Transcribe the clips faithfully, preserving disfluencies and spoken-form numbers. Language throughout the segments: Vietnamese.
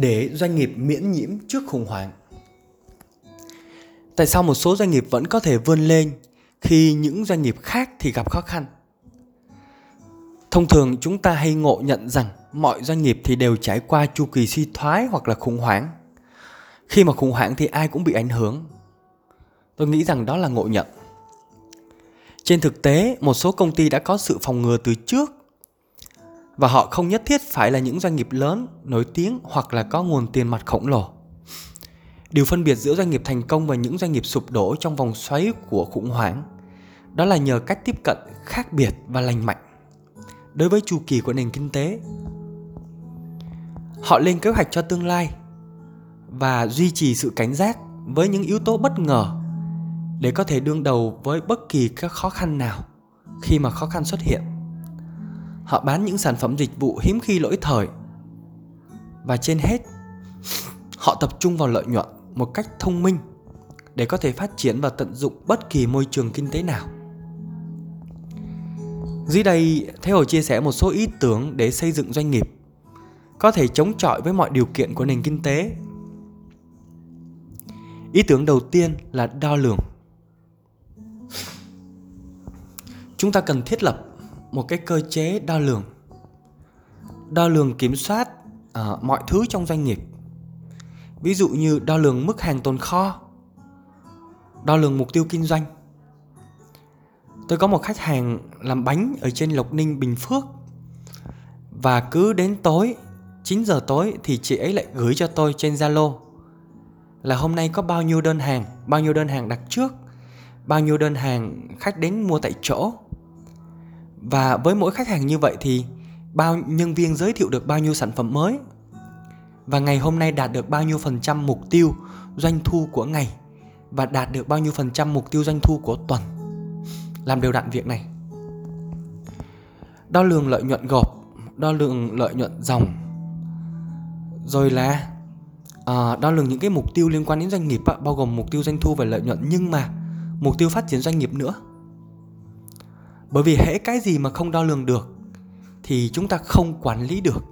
để doanh nghiệp miễn nhiễm trước khủng hoảng. Tại sao một số doanh nghiệp vẫn có thể vươn lên khi những doanh nghiệp khác thì gặp khó khăn? Thông thường chúng ta hay ngộ nhận rằng mọi doanh nghiệp thì đều trải qua chu kỳ suy thoái hoặc là khủng hoảng. Khi mà khủng hoảng thì ai cũng bị ảnh hưởng. Tôi nghĩ rằng đó là ngộ nhận. Trên thực tế, một số công ty đã có sự phòng ngừa từ trước và họ không nhất thiết phải là những doanh nghiệp lớn, nổi tiếng hoặc là có nguồn tiền mặt khổng lồ. Điều phân biệt giữa doanh nghiệp thành công và những doanh nghiệp sụp đổ trong vòng xoáy của khủng hoảng đó là nhờ cách tiếp cận khác biệt và lành mạnh đối với chu kỳ của nền kinh tế. Họ lên kế hoạch cho tương lai và duy trì sự cảnh giác với những yếu tố bất ngờ để có thể đương đầu với bất kỳ các khó khăn nào khi mà khó khăn xuất hiện. Họ bán những sản phẩm dịch vụ hiếm khi lỗi thời và trên hết, họ tập trung vào lợi nhuận một cách thông minh để có thể phát triển và tận dụng bất kỳ môi trường kinh tế nào. Dưới đây, Thế Hồ chia sẻ một số ý tưởng để xây dựng doanh nghiệp có thể chống chọi với mọi điều kiện của nền kinh tế. Ý tưởng đầu tiên là đo lường. Chúng ta cần thiết lập một cái cơ chế đo lường. Đo lường kiểm soát uh, mọi thứ trong doanh nghiệp. Ví dụ như đo lường mức hàng tồn kho, đo lường mục tiêu kinh doanh. Tôi có một khách hàng làm bánh ở trên Lộc Ninh, Bình Phước. Và cứ đến tối, chín giờ tối thì chị ấy lại gửi cho tôi trên Zalo là hôm nay có bao nhiêu đơn hàng, bao nhiêu đơn hàng đặt trước, bao nhiêu đơn hàng khách đến mua tại chỗ. Và với mỗi khách hàng như vậy thì bao nhân viên giới thiệu được bao nhiêu sản phẩm mới, và ngày hôm nay đạt được bao nhiêu phần trăm mục tiêu doanh thu của ngày, và đạt được bao nhiêu phần trăm mục tiêu doanh thu của tuần. Làm đều đặn việc này. Đo lường lợi nhuận gộp, đo lường lợi nhuận dòng. Rồi là à, đo lường những cái mục tiêu liên quan đến doanh nghiệp, bao gồm mục tiêu doanh thu và lợi nhuận, nhưng mà mục tiêu phát triển doanh nghiệp nữa. Bởi vì hễ cái gì mà không đo lường được thì chúng ta không quản lý được.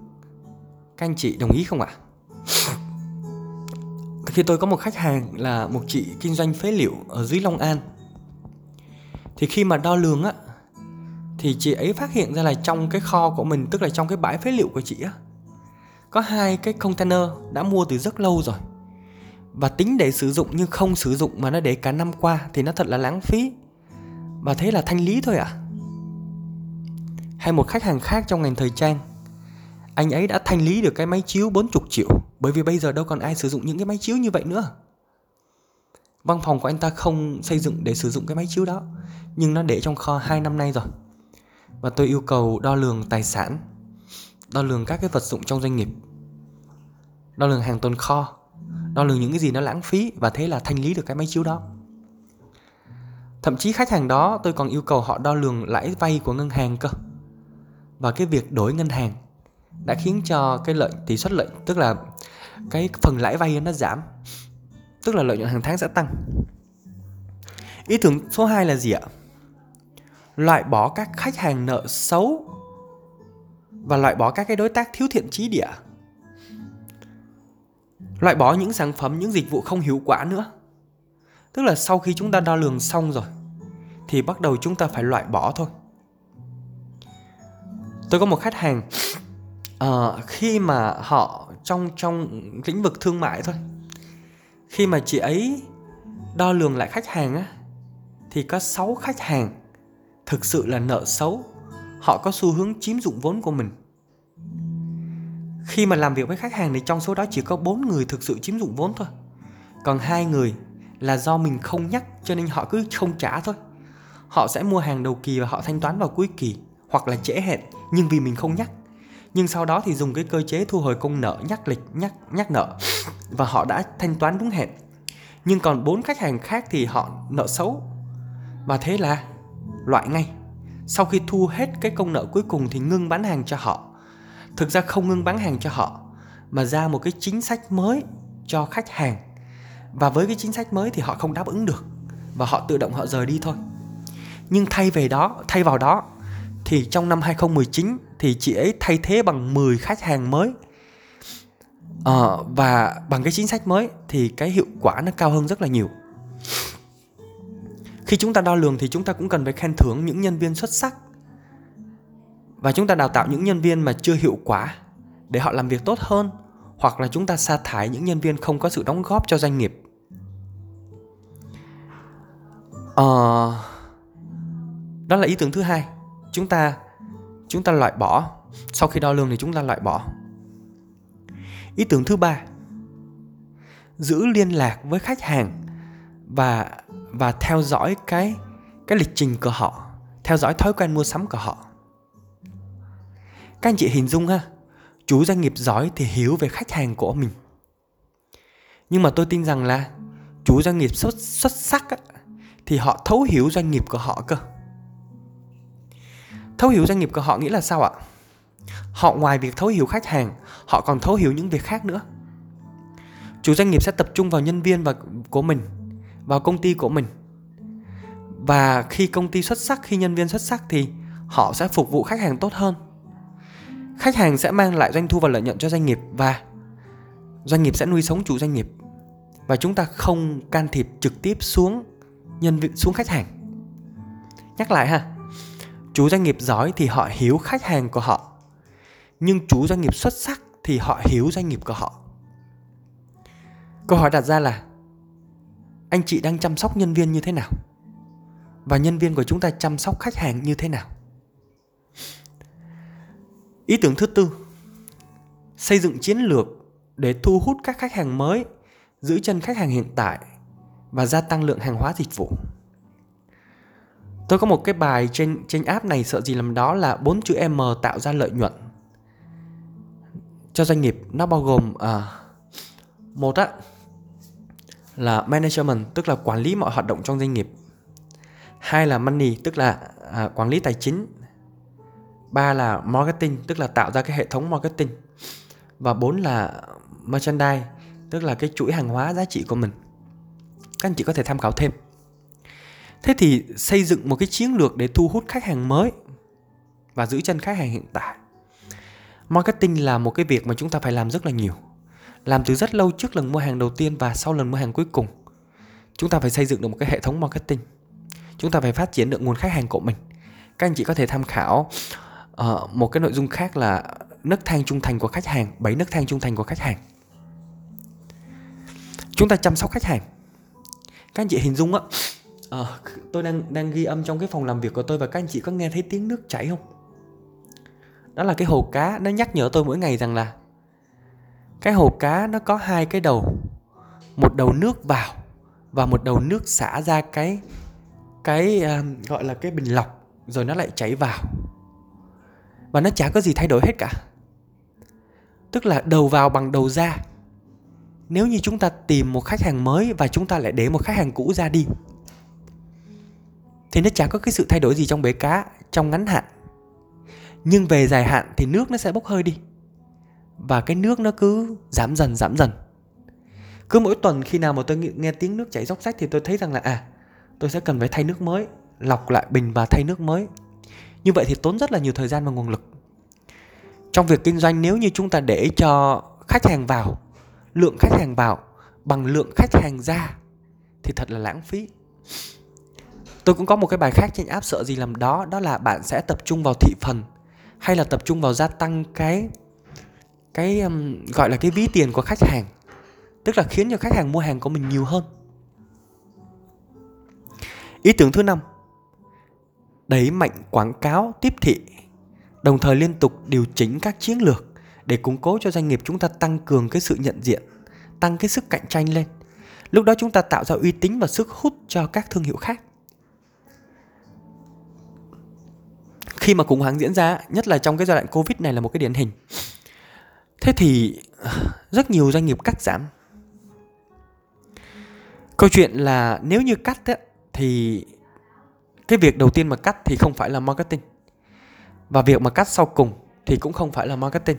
Các anh chị đồng ý không ạ? Khi tôi có một khách hàng là một chị kinh doanh phế liệu ở dưới Long An, thì khi mà đo lường á, thì chị ấy phát hiện ra là trong cái kho của mình, tức là trong cái bãi phế liệu của chị á, có hai cái container đã mua từ rất lâu rồi, và tính để sử dụng nhưng không sử dụng mà nó để cả năm qua thì nó thật là lãng phí. Và thế là thanh lý thôi ạ. À? Hay một khách hàng khác trong ngành thời trang, anh ấy đã thanh lý được cái máy chiếu bốn mươi triệu, bởi vì bây giờ đâu còn ai sử dụng những cái máy chiếu như vậy nữa. Văn phòng của anh ta không xây dựng để sử dụng cái máy chiếu đó, nhưng nó để trong kho hai năm nay rồi. Và tôi yêu cầu đo lường tài sản, đo lường các cái vật dụng trong doanh nghiệp, đo lường hàng tồn kho, đo lường những cái gì nó lãng phí, và thế là thanh lý được cái máy chiếu đó. Thậm chí khách hàng đó tôi còn yêu cầu họ đo lường lãi vay của ngân hàng cơ. Và cái việc đổi ngân hàng đã khiến cho cái lợi tỷ suất lợi, tức là cái phần lãi vay nó giảm, tức là lợi nhuận hàng tháng sẽ tăng. Ý tưởng số hai là gì ạ? Loại bỏ các khách hàng nợ xấu và loại bỏ các cái đối tác thiếu thiện chí địa. Loại bỏ những sản phẩm, những dịch vụ không hiệu quả nữa. Tức là sau khi chúng ta đo lường xong rồi thì bắt đầu chúng ta phải loại bỏ thôi. Tôi có một khách hàng uh, khi mà họ trong, trong lĩnh vực thương mại thôi. Khi mà chị ấy đo lường lại khách hàng á, thì có sáu khách hàng thực sự là nợ xấu. Họ có xu hướng chiếm dụng vốn của mình. Khi mà làm việc với khách hàng thì trong số đó chỉ có bốn người thực sự chiếm dụng vốn thôi. Còn hai người là do mình không nhắc cho nên họ cứ không trả thôi. Họ sẽ mua hàng đầu kỳ và họ thanh toán vào cuối kỳ, hoặc là trễ hẹn, nhưng vì mình không nhắc. Nhưng sau đó thì dùng cái cơ chế thu hồi công nợ, nhắc lịch, nhắc, nhắc nợ, và họ đã thanh toán đúng hẹn. Nhưng còn bốn khách hàng khác thì họ nợ xấu, và thế là loại ngay. Sau khi thu hết cái công nợ cuối cùng thì ngưng bán hàng cho họ. Thực ra không ngưng bán hàng cho họ mà ra một cái chính sách mới cho khách hàng. Và với cái chính sách mới thì họ không đáp ứng được và họ tự động họ rời đi thôi. Nhưng thay về đó, thay vào đó thì trong năm hai không một chín thì chị ấy thay thế bằng mười khách hàng mới. Ờ, và bằng cái chính sách mới thì cái hiệu quả nó cao hơn rất là nhiều. Khi chúng ta đo lường thì chúng ta cũng cần phải khen thưởng những nhân viên xuất sắc, và chúng ta đào tạo những nhân viên mà chưa hiệu quả để họ làm việc tốt hơn, hoặc là chúng ta sa thải những nhân viên không có sự đóng góp cho doanh nghiệp. Ờ, đó là ý tưởng thứ hai. Chúng ta, chúng ta loại bỏ. Sau khi đo lường thì chúng ta loại bỏ. Ý tưởng thứ ba, giữ liên lạc với khách hàng và, và theo dõi cái, cái lịch trình của họ, theo dõi thói quen mua sắm của họ. Các anh chị hình dung ha, chủ doanh nghiệp giỏi thì hiểu về khách hàng của mình. Nhưng mà tôi tin rằng là chủ doanh nghiệp xuất, xuất sắc á, thì họ thấu hiểu doanh nghiệp của họ cơ. Thấu hiểu doanh nghiệp của họ nghĩa là sao ạ? Họ ngoài việc thấu hiểu khách hàng, họ còn thấu hiểu những việc khác nữa. Chủ doanh nghiệp sẽ tập trung vào nhân viên và của mình, vào công ty của mình. Và khi công ty xuất sắc, khi nhân viên xuất sắc thì họ sẽ phục vụ khách hàng tốt hơn. Khách hàng sẽ mang lại doanh thu và lợi nhuận cho doanh nghiệp, và doanh nghiệp sẽ nuôi sống chủ doanh nghiệp. Và chúng ta không can thiệp trực tiếp xuống nhân viên, xuống khách hàng. Nhắc lại ha, chủ doanh nghiệp giỏi thì họ hiểu khách hàng của họ, nhưng chủ doanh nghiệp xuất sắc thì họ hiểu doanh nghiệp của họ. Câu hỏi đặt ra là anh chị đang chăm sóc nhân viên như thế nào? Và nhân viên của chúng ta chăm sóc khách hàng như thế nào? Ý tưởng thứ tư, xây dựng chiến lược để thu hút các khách hàng mới, giữ chân khách hàng hiện tại và gia tăng lượng hàng hóa dịch vụ. Tôi có một cái bài trên, trên app này sợ gì làm đó là bốn chữ M tạo ra lợi nhuận cho doanh nghiệp. Nó bao gồm à, một á, là management, tức là quản lý mọi hoạt động trong doanh nghiệp. Hai là money, tức là à, quản lý tài chính. Ba là marketing, tức là tạo ra cái hệ thống marketing. Và bốn là merchandise, tức là cái chuỗi hàng hóa giá trị của mình. Các anh chị có thể tham khảo thêm. Thế thì xây dựng một cái chiến lược để thu hút khách hàng mới và giữ chân khách hàng hiện tại. Marketing là một cái việc mà chúng ta phải làm rất là nhiều, làm từ rất lâu trước lần mua hàng đầu tiên và sau lần mua hàng cuối cùng. Chúng ta phải xây dựng được một cái hệ thống marketing. Chúng ta phải phát triển được nguồn khách hàng của mình. Các anh chị có thể tham khảo uh, một cái nội dung khác là nấc thang trung thành của khách hàng, bảy nấc thang trung thành của khách hàng. Chúng ta chăm sóc khách hàng. Các anh chị hình dung á, uh, tôi đang, đang ghi âm trong cái phòng làm việc của tôi, và các anh chị có nghe thấy tiếng nước chảy không? Đó là cái hồ cá, nó nhắc nhở tôi mỗi ngày rằng là cái hồ cá nó có hai cái đầu, một đầu nước vào và một đầu nước xả ra cái, cái uh, gọi là cái bình lọc. Rồi nó lại chảy vào, và nó chả có gì thay đổi hết cả. Tức là đầu vào bằng đầu ra. Nếu như chúng ta tìm một khách hàng mới và chúng ta lại để một khách hàng cũ ra đi, thì nó chả có cái sự thay đổi gì trong bể cá trong ngắn hạn. Nhưng về dài hạn thì nước nó sẽ bốc hơi đi, và cái nước nó cứ giảm dần giảm dần. Cứ mỗi tuần khi nào mà tôi nghe tiếng nước chảy róc rách thì tôi thấy rằng là à, tôi sẽ cần phải thay nước mới, lọc lại bình và thay nước mới. Như vậy thì tốn rất là nhiều thời gian và nguồn lực. Trong việc kinh doanh, nếu như chúng ta để cho khách hàng vào, lượng khách hàng vào bằng lượng khách hàng ra thì thật là lãng phí. Tôi cũng có một cái bài khác trên app sợ gì làm đó, đó là bạn sẽ tập trung vào thị phần hay là tập trung vào gia tăng cái cái um, gọi là cái ví tiền của khách hàng, tức là khiến cho khách hàng mua hàng của mình nhiều hơn. Ý tưởng thứ năm, đẩy mạnh quảng cáo tiếp thị, đồng thời liên tục điều chỉnh các chiến lược để củng cố cho doanh nghiệp chúng ta tăng cường cái sự nhận diện, tăng cái sức cạnh tranh lên. Lúc đó chúng ta tạo ra uy tín và sức hút cho các thương hiệu khác. Khi mà khủng hoảng diễn ra, nhất là trong cái giai đoạn Covid này là một cái điển hình. Thế thì rất nhiều doanh nghiệp cắt giảm. Câu chuyện là nếu như cắt ấy, thì cái việc đầu tiên mà cắt thì không phải là marketing, và việc mà cắt sau cùng thì cũng không phải là marketing.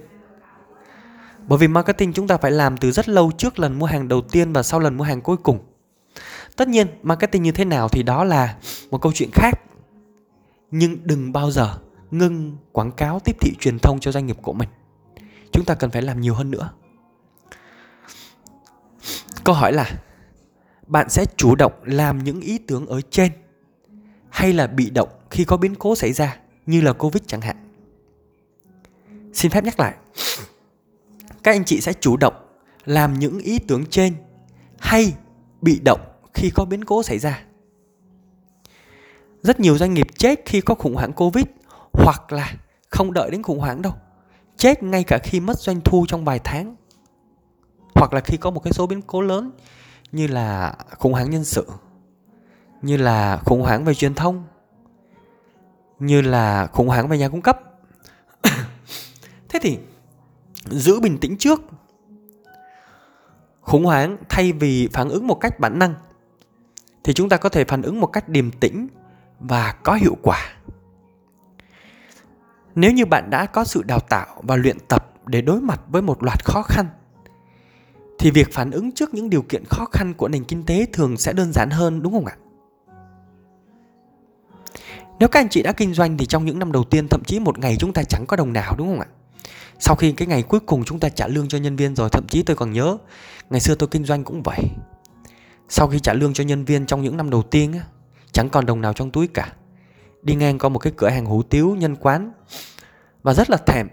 Bởi vì marketing chúng ta phải làm từ rất lâu trước lần mua hàng đầu tiên và sau lần mua hàng cuối cùng. Tất nhiên marketing như thế nào thì đó là một câu chuyện khác. Nhưng đừng bao giờ ngưng quảng cáo tiếp thị truyền thông cho doanh nghiệp của mình. Chúng ta cần phải làm nhiều hơn nữa. Câu hỏi là bạn sẽ chủ động làm những ý tưởng ở trên hay là bị động khi có biến cố xảy ra như là Covid chẳng hạn? Xin phép nhắc lại, các anh chị sẽ chủ động làm những ý tưởng trên hay bị động khi có biến cố xảy ra? Rất nhiều doanh nghiệp chết khi có khủng hoảng Covid, hoặc là không đợi đến khủng hoảng đâu, chết ngay cả khi mất doanh thu trong vài tháng, hoặc là khi có một cái số biến cố lớn như là khủng hoảng nhân sự, như là khủng hoảng về truyền thông, như là khủng hoảng về nhà cung cấp. Thế thì giữ bình tĩnh trước khủng hoảng thay vì phản ứng một cách bản năng, thì chúng ta có thể phản ứng một cách điềm tĩnh và có hiệu quả. Nếu như bạn đã có sự đào tạo và luyện tập để đối mặt với một loạt khó khăn, thì việc phản ứng trước những điều kiện khó khăn của nền kinh tế thường sẽ đơn giản hơn, đúng không ạ? Nếu các anh chị đã kinh doanh thì trong những năm đầu tiên, thậm chí một ngày chúng ta chẳng có đồng nào, đúng không ạ? Sau khi cái ngày cuối cùng chúng ta trả lương cho nhân viên rồi, thậm chí tôi còn nhớ ngày xưa tôi kinh doanh cũng vậy. Sau khi trả lương cho nhân viên trong những năm đầu tiên á, chẳng còn đồng nào trong túi cả. Đi ngang qua một cái cửa hàng hủ tiếu nhân quán và rất là thèm,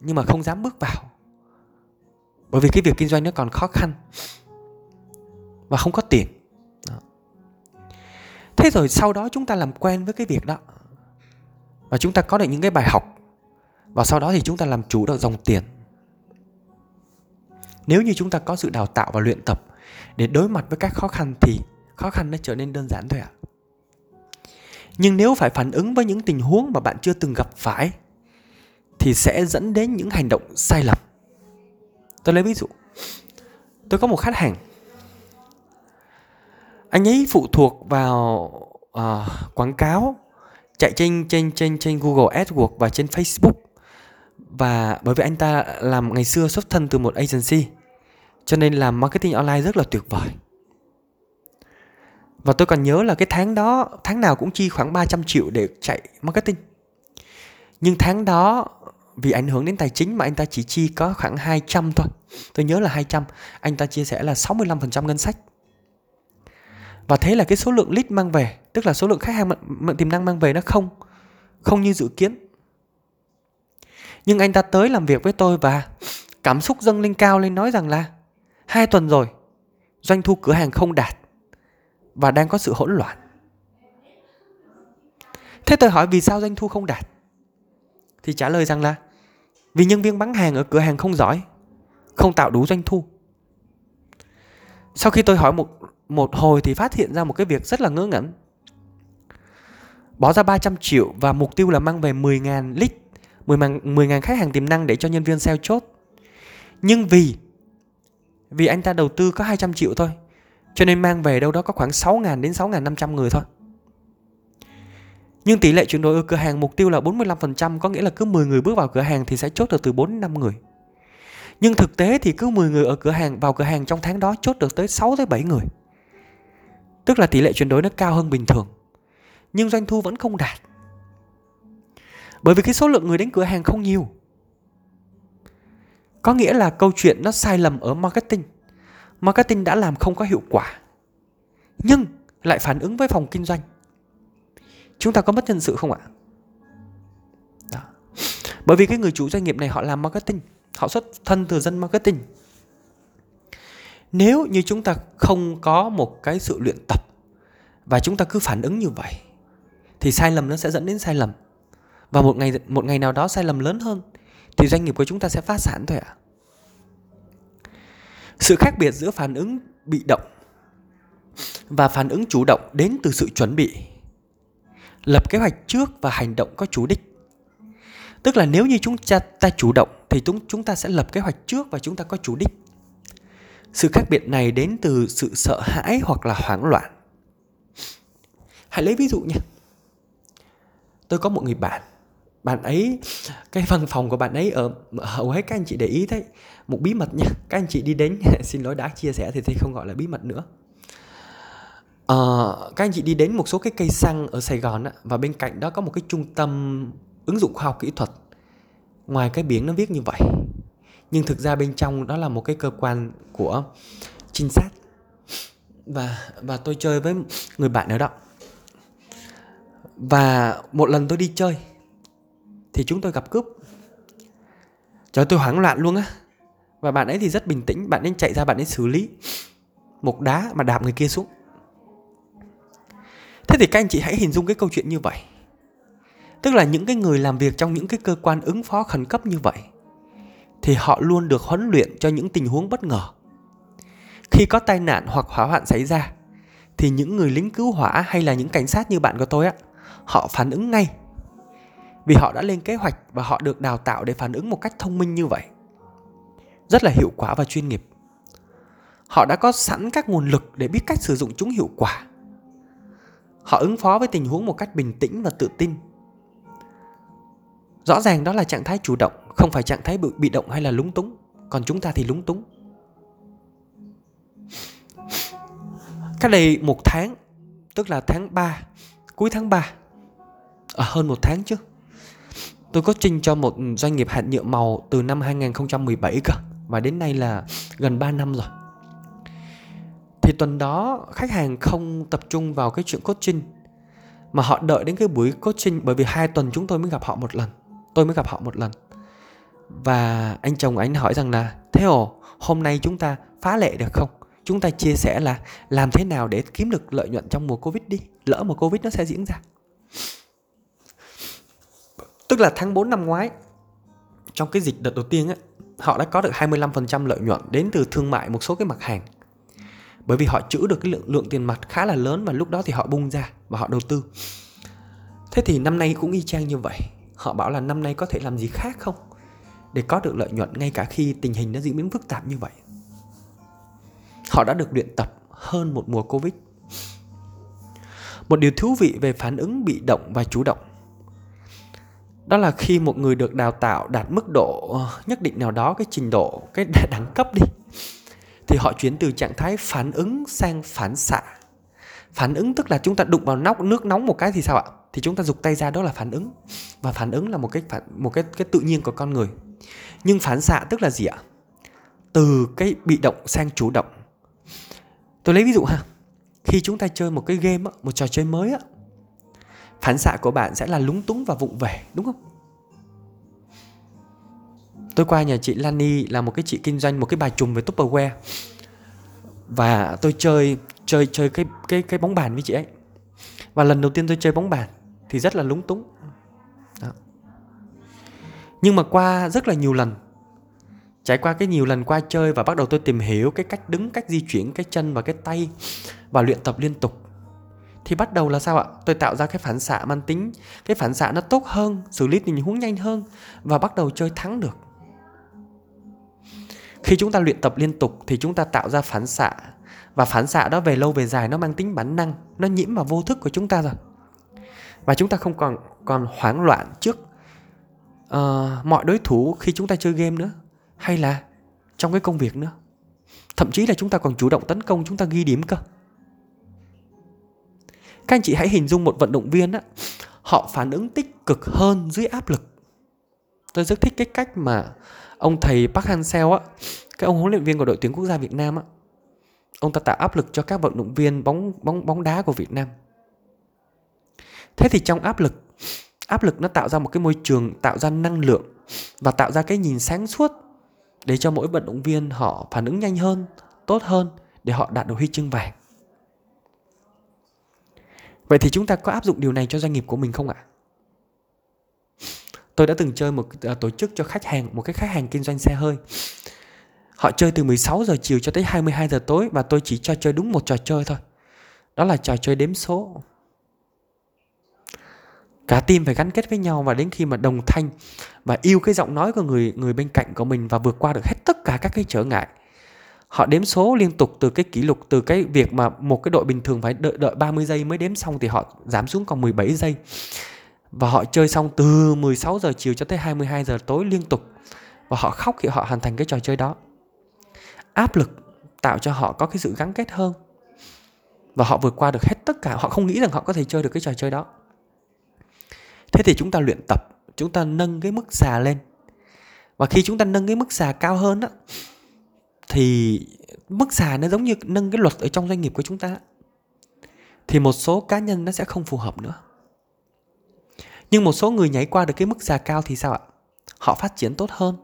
nhưng mà không dám bước vào, bởi vì cái việc kinh doanh nó còn khó khăn và không có tiền. Đó. Thế rồi sau đó chúng ta làm quen với cái việc đó và chúng ta có được những cái bài học, và sau đó thì chúng ta làm chủ được dòng tiền. Nếu như chúng ta có sự đào tạo và luyện tập để đối mặt với các khó khăn thì khó khăn nó trở nên đơn giản thôi ạ. À. Nhưng nếu phải phản ứng với những tình huống mà bạn chưa từng gặp phải thì sẽ dẫn đến những hành động sai lầm. Tôi lấy ví dụ, tôi có một khách hàng, anh ấy phụ thuộc vào uh, quảng cáo chạy trên trên trên trên Google AdWords và trên Facebook, và bởi vì anh ta làm ngày xưa xuất thân từ một agency cho nên làm marketing online rất là tuyệt vời. Và tôi còn nhớ là cái tháng đó, tháng nào cũng chi khoảng ba trăm triệu để chạy marketing. Nhưng tháng đó vì ảnh hưởng đến tài chính mà anh ta chỉ chi có khoảng hai trăm thôi. Tôi nhớ là hai trăm, anh ta chia sẻ là sáu mươi lăm phần trăm ngân sách. Và thế là cái số lượng lead mang về, tức là số lượng khách hàng tiềm năng mang về nó không, không như dự kiến. Nhưng anh ta tới làm việc với tôi và cảm xúc dâng lên cao lên, nói rằng là hai tuần rồi, doanh thu cửa hàng không đạt và đang có sự hỗn loạn. Thế tôi hỏi vì sao doanh thu không đạt? Thì trả lời rằng là vì nhân viên bán hàng ở cửa hàng không giỏi, không tạo đủ doanh thu. Sau khi tôi hỏi một, một hồi thì phát hiện ra một cái việc rất là ngớ ngẩn. Bỏ ra ba trăm triệu và mục tiêu là mang về mười nghìn lead, mười nghìn khách hàng tiềm năng để cho nhân viên sale chốt. Nhưng vì Vì anh ta đầu tư có hai trăm triệu thôi, cho nên mang về đâu đó có khoảng sáu nghìn đến sáu nghìn năm trăm người thôi. Nhưng tỷ lệ chuyển đổi ở cửa hàng mục tiêu là bốn mươi lăm phần trăm, có nghĩa là cứ mười người bước vào cửa hàng thì sẽ chốt được từ bốn đến năm người. Nhưng thực tế thì cứ mười người ở cửa hàng vào cửa hàng trong tháng đó chốt được tới sáu tới bảy người. Tức là tỷ lệ chuyển đổi nó cao hơn bình thường. Nhưng doanh thu vẫn không đạt. Bởi vì cái số lượng người đến cửa hàng không nhiều. Có nghĩa là câu chuyện nó sai lầm ở marketing. Marketing đã làm không có hiệu quả, nhưng lại phản ứng với phòng kinh doanh. Chúng ta có mất nhân sự không ạ? Đó. Bởi vì cái người chủ doanh nghiệp này họ làm marketing, họ xuất thân từ dân marketing. Nếu như chúng ta không có một cái sự luyện tập và chúng ta cứ phản ứng như vậy thì sai lầm nó sẽ dẫn đến sai lầm. Và một ngày, một ngày nào đó sai lầm lớn hơn thì doanh nghiệp của chúng ta sẽ phá sản thôi ạ. Sự khác biệt giữa phản ứng bị động và phản ứng chủ động đến từ sự chuẩn bị, lập kế hoạch trước và hành động có chủ đích. Tức là nếu như chúng ta, ta chủ động thì chúng ta sẽ lập kế hoạch trước và chúng ta có chủ đích. Sự khác biệt này đến từ sự sợ hãi hoặc là hoảng loạn. Hãy lấy ví dụ nha. Tôi có một người bạn, bạn ấy, cái văn phòng của bạn ấy ở hầu hết các anh chị để ý thấy một bí mật nha. Các anh chị đi đến, xin lỗi đã chia sẻ thì tôi không gọi là bí mật nữa. À, các anh chị đi đến một số cái cây xăng ở Sài Gòn á, và bên cạnh đó có một cái trung tâm ứng dụng khoa học kỹ thuật. Ngoài cái biển nó viết như vậy, nhưng thực ra bên trong đó là một cái cơ quan của trinh sát và và tôi chơi với người bạn ở đó. Và một lần tôi đi chơi thì chúng tôi gặp cướp. Trời, tôi hoảng loạn luôn á. Và bạn ấy thì rất bình tĩnh, bạn ấy chạy ra, bạn ấy xử lý một đá mà đạp người kia xuống. Thế thì các anh chị hãy hình dung cái câu chuyện như vậy. Tức là những cái người làm việc trong những cái cơ quan ứng phó khẩn cấp như vậy thì họ luôn được huấn luyện cho những tình huống bất ngờ. Khi có tai nạn hoặc hỏa hoạn xảy ra thì những người lính cứu hỏa hay là những cảnh sát như bạn của tôi á, họ phản ứng ngay. Vì họ đã lên kế hoạch và họ được đào tạo để phản ứng một cách thông minh như vậy, rất là hiệu quả và chuyên nghiệp. Họ đã có sẵn các nguồn lực để biết cách sử dụng chúng hiệu quả. Họ ứng phó với tình huống một cách bình tĩnh và tự tin. Rõ ràng đó là trạng thái chủ động, không phải trạng thái bị động hay là lúng túng. Còn chúng ta thì lúng túng. Cách đây một tháng, tức là tháng ba, cuối tháng ba, à, hơn một tháng chứ, tôi coaching cho một doanh nghiệp hạt nhựa màu từ năm hai không một bảy cơ, và đến nay là gần ba năm rồi. Thì tuần đó khách hàng không tập trung vào cái chuyện coaching, mà họ đợi đến cái buổi coaching. Bởi vì hai tuần chúng tôi mới gặp họ một lần, tôi mới gặp họ một lần. Và anh chồng anh hỏi rằng là: thế ồ, hôm nay chúng ta phá lệ được không? Chúng ta chia sẻ là làm thế nào để kiếm được lợi nhuận trong mùa Covid đi, lỡ mùa Covid nó sẽ diễn ra. Tức là tháng bốn năm ngoái, trong cái dịch đợt đầu tiên á, họ đã có được hai mươi lăm phần trăm lợi nhuận đến từ thương mại một số cái mặt hàng. Bởi vì họ trữ được cái lượng, lượng tiền mặt khá là lớn, và lúc đó thì họ bung ra và họ đầu tư. Thế thì năm nay cũng y chang như vậy. Họ bảo là năm nay có thể làm gì khác không để có được lợi nhuận, ngay cả khi tình hình nó diễn biến phức tạp như vậy. Họ đã được luyện tập hơn một mùa Covid. Một điều thú vị về phản ứng bị động và chủ động, đó là khi một người được đào tạo đạt mức độ nhất định nào đó, cái trình độ, cái đẳng cấp đi, thì họ chuyển từ trạng thái phản ứng sang phản xạ. Phản ứng tức là chúng ta đụng vào nóc nước nóng một cái thì sao ạ? Thì chúng ta giục tay ra, đó là phản ứng. Và phản ứng là một cái một cái cái tự nhiên của con người. Nhưng phản xạ tức là gì ạ? Từ cái bị động sang chủ động. Tôi lấy ví dụ ha. Khi chúng ta chơi một cái game, một trò chơi mới á, phản xạ của bạn sẽ là lúng túng và vụng về, đúng không? Tôi qua nhà chị Lani, là một cái chị kinh doanh một cái bà trùm về Tupperware. Và tôi chơi chơi chơi cái cái cái bóng bàn với chị ấy. Và lần đầu tiên tôi chơi bóng bàn thì rất là lúng túng. Đó. Nhưng mà qua rất là nhiều lần, trải qua cái nhiều lần qua chơi, và bắt đầu tôi tìm hiểu cái cách đứng, cách di chuyển cái chân và cái tay, và luyện tập liên tục, thì bắt đầu là sao ạ? Tôi tạo ra cái phản xạ mang tính, cái phản xạ nó tốt hơn, xử lý tình huống nhanh hơn, và bắt đầu chơi thắng được. Khi chúng ta luyện tập liên tục thì chúng ta tạo ra phản xạ, và phản xạ đó về lâu về dài nó mang tính bản năng, nó nhiễm vào vô thức của chúng ta rồi. Và chúng ta không còn, còn hoảng loạn trước uh, mọi đối thủ khi chúng ta chơi game nữa, hay là trong cái công việc nữa. Thậm chí là chúng ta còn chủ động tấn công, chúng ta ghi điểm cơ. Các anh chị hãy hình dung một vận động viên á, họ phản ứng tích cực hơn dưới áp lực. Tôi rất thích cái cách mà ông thầy Park Hang-seo á, cái ông huấn luyện viên của đội tuyển quốc gia Việt Nam á, ông ta tạo áp lực cho các vận động viên bóng bóng bóng đá của Việt Nam. Thế thì trong áp lực, áp lực nó tạo ra một cái môi trường, tạo ra năng lượng và tạo ra cái nhìn sáng suốt để cho mỗi vận động viên họ phản ứng nhanh hơn, tốt hơn để họ đạt được huy chương vàng. Vậy thì chúng ta có áp dụng điều này cho doanh nghiệp của mình không ạ? Tôi đã từng chơi một uh, tổ chức cho khách hàng, một cái khách hàng kinh doanh xe hơi. Họ chơi từ mười sáu giờ chiều cho tới hai mươi hai giờ tối, và tôi chỉ cho chơi đúng một trò chơi thôi. Đó là trò chơi đếm số. Cả team phải gắn kết với nhau, và đến khi mà đồng thanh và yêu cái giọng nói của người người bên cạnh của mình và vượt qua được hết tất cả các cái trở ngại. Họ đếm số liên tục từ cái kỷ lục, từ cái việc mà một cái đội bình thường phải đợi, đợi ba mươi giây mới đếm xong thì họ giảm xuống còn mười bảy giây. Và họ chơi xong từ mười sáu giờ chiều cho tới hai mươi hai giờ tối liên tục. Và họ khóc khi họ hoàn thành cái trò chơi đó. Áp lực tạo cho họ có cái sự gắn kết hơn. Và họ vượt qua được hết tất cả. Họ không nghĩ rằng họ có thể chơi được cái trò chơi đó. Thế thì chúng ta luyện tập, chúng ta nâng cái mức xà lên. Và khi chúng ta nâng cái mức xà cao hơn á, thì mức giá nó giống như nâng cái luật ở trong doanh nghiệp của chúng ta, thì một số cá nhân nó sẽ không phù hợp nữa. Nhưng một số người nhảy qua được cái mức giá cao thì sao ạ? Họ phát triển tốt hơn,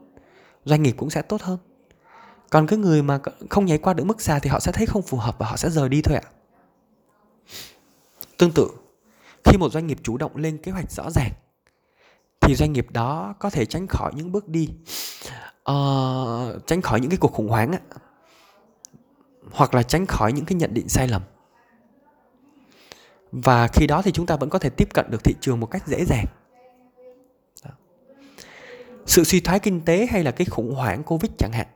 doanh nghiệp cũng sẽ tốt hơn. Còn cái người mà không nhảy qua được mức giá thì họ sẽ thấy không phù hợp và họ sẽ rời đi thôi ạ. Tương tự, khi một doanh nghiệp chủ động lên kế hoạch rõ ràng thì doanh nghiệp đó có thể tránh khỏi những bước đi, uh, tránh khỏi những cái cuộc khủng hoảng á, hoặc là tránh khỏi những cái nhận định sai lầm. Và khi đó thì chúng ta vẫn có thể tiếp cận được thị trường một cách dễ dàng. Đó. Sự suy thoái kinh tế hay là cái khủng hoảng Covid chẳng hạn,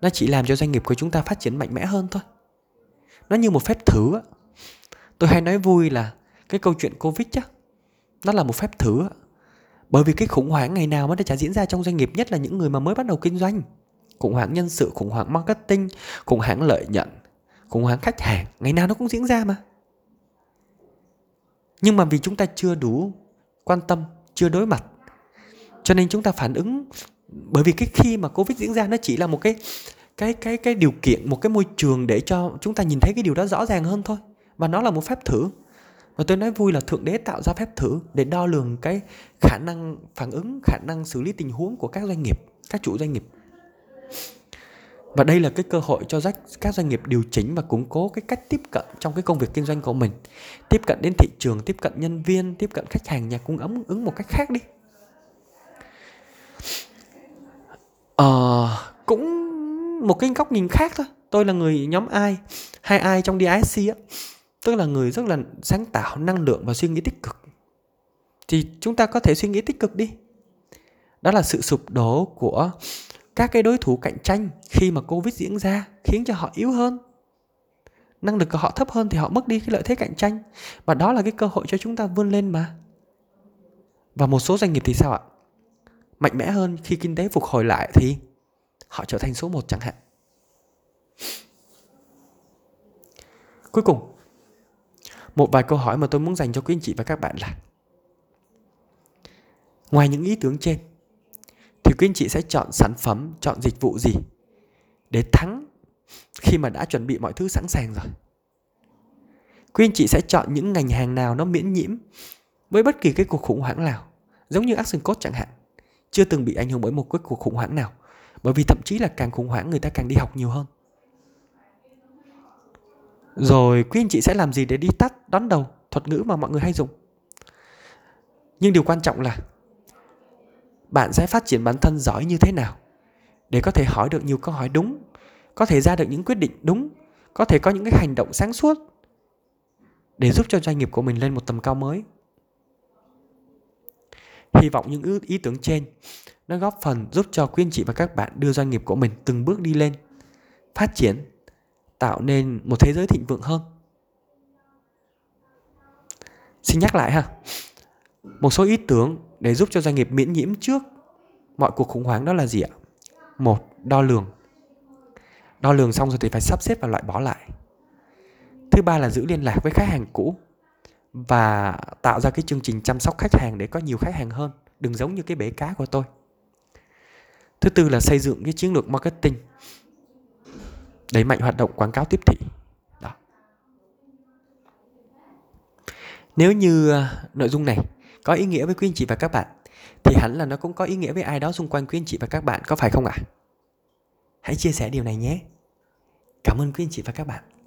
nó chỉ làm cho doanh nghiệp của chúng ta phát triển mạnh mẽ hơn thôi. Nó như một phép thử. Tôi hay nói vui là cái câu chuyện Covid chứ, nó là một phép thử. Bởi vì cái khủng hoảng ngày nào nó đã chả diễn ra trong doanh nghiệp, nhất là những người mà mới bắt đầu kinh doanh. Khủng hoảng nhân sự, khủng hoảng marketing, khủng hoảng lợi nhuận, khủng hoảng khách hàng, ngày nào nó cũng diễn ra mà. Nhưng mà vì chúng ta chưa đủ quan tâm, chưa đối mặt, cho nên chúng ta phản ứng. Bởi vì cái khi mà Covid diễn ra nó chỉ là một cái cái cái cái điều kiện, một cái môi trường để cho chúng ta nhìn thấy cái điều đó rõ ràng hơn thôi. Và nó là một phép thử. Và tôi nói vui là Thượng Đế tạo ra phép thử để đo lường cái khả năng phản ứng, khả năng xử lý tình huống của các doanh nghiệp, các chủ doanh nghiệp. Và đây là cái cơ hội cho các doanh nghiệp điều chỉnh và củng cố cái cách tiếp cận trong cái công việc kinh doanh của mình. Tiếp cận đến thị trường, tiếp cận nhân viên, tiếp cận khách hàng, nhà cung ứng ứng một cách khác đi. Ờ, cũng một cái góc nhìn khác thôi. Tôi là người nhóm I, hai I trong D I S C á. Tức là người rất là sáng tạo, năng lượng và suy nghĩ tích cực. Thì chúng ta có thể suy nghĩ tích cực đi. Đó là sự sụp đổ của các cái đối thủ cạnh tranh khi mà Covid diễn ra khiến cho họ yếu hơn. Năng lực của họ thấp hơn thì họ mất đi cái lợi thế cạnh tranh. Và đó là cái cơ hội cho chúng ta vươn lên mà. Và một số doanh nghiệp thì sao ạ? Mạnh mẽ hơn khi kinh tế phục hồi lại thì họ trở thành số một chẳng hạn. Cuối cùng, một vài câu hỏi mà tôi muốn dành cho quý anh chị và các bạn là: ngoài những ý tưởng trên thì quý anh chị sẽ chọn sản phẩm, chọn dịch vụ gì để thắng khi mà đã chuẩn bị mọi thứ sẵn sàng rồi? Quý anh chị sẽ chọn những ngành hàng nào nó miễn nhiễm với bất kỳ cái cuộc khủng hoảng nào, giống như Action Coach chẳng hạn, chưa từng bị ảnh hưởng bởi một cái cuộc khủng hoảng nào, bởi vì thậm chí là càng khủng hoảng người ta càng đi học nhiều hơn. Rồi quý anh chị sẽ làm gì để đi tắt, đón đầu, thuật ngữ mà mọi người hay dùng. Nhưng điều quan trọng là bạn sẽ phát triển bản thân giỏi như thế nào để có thể hỏi được nhiều câu hỏi đúng, có thể ra được những quyết định đúng, có thể có những cái hành động sáng suốt để giúp cho doanh nghiệp của mình lên một tầm cao mới. Hy vọng những ý tưởng trên nó góp phần giúp cho quý anh chị và các bạn đưa doanh nghiệp của mình từng bước đi lên, phát triển, tạo nên một thế giới thịnh vượng hơn. Xin nhắc lại ha, một số ý tưởng để giúp cho doanh nghiệp miễn nhiễm trước mọi cuộc khủng hoảng đó là gì ạ? Một, đo lường. Đo lường xong rồi thì phải sắp xếp và loại bỏ lại. Thứ ba là giữ liên lạc với khách hàng cũ và tạo ra cái chương trình chăm sóc khách hàng để có nhiều khách hàng hơn, đừng giống như cái bể cá của tôi. Thứ tư là xây dựng cái chiến lược marketing, đẩy mạnh hoạt động quảng cáo tiếp thị. Đó. Nếu như nội dung này có ý nghĩa với quý anh chị và các bạn thì hẳn là nó cũng có ý nghĩa với ai đó xung quanh quý anh chị và các bạn, có phải không ạ? Hãy chia sẻ điều này nhé. Cảm ơn quý anh chị và các bạn.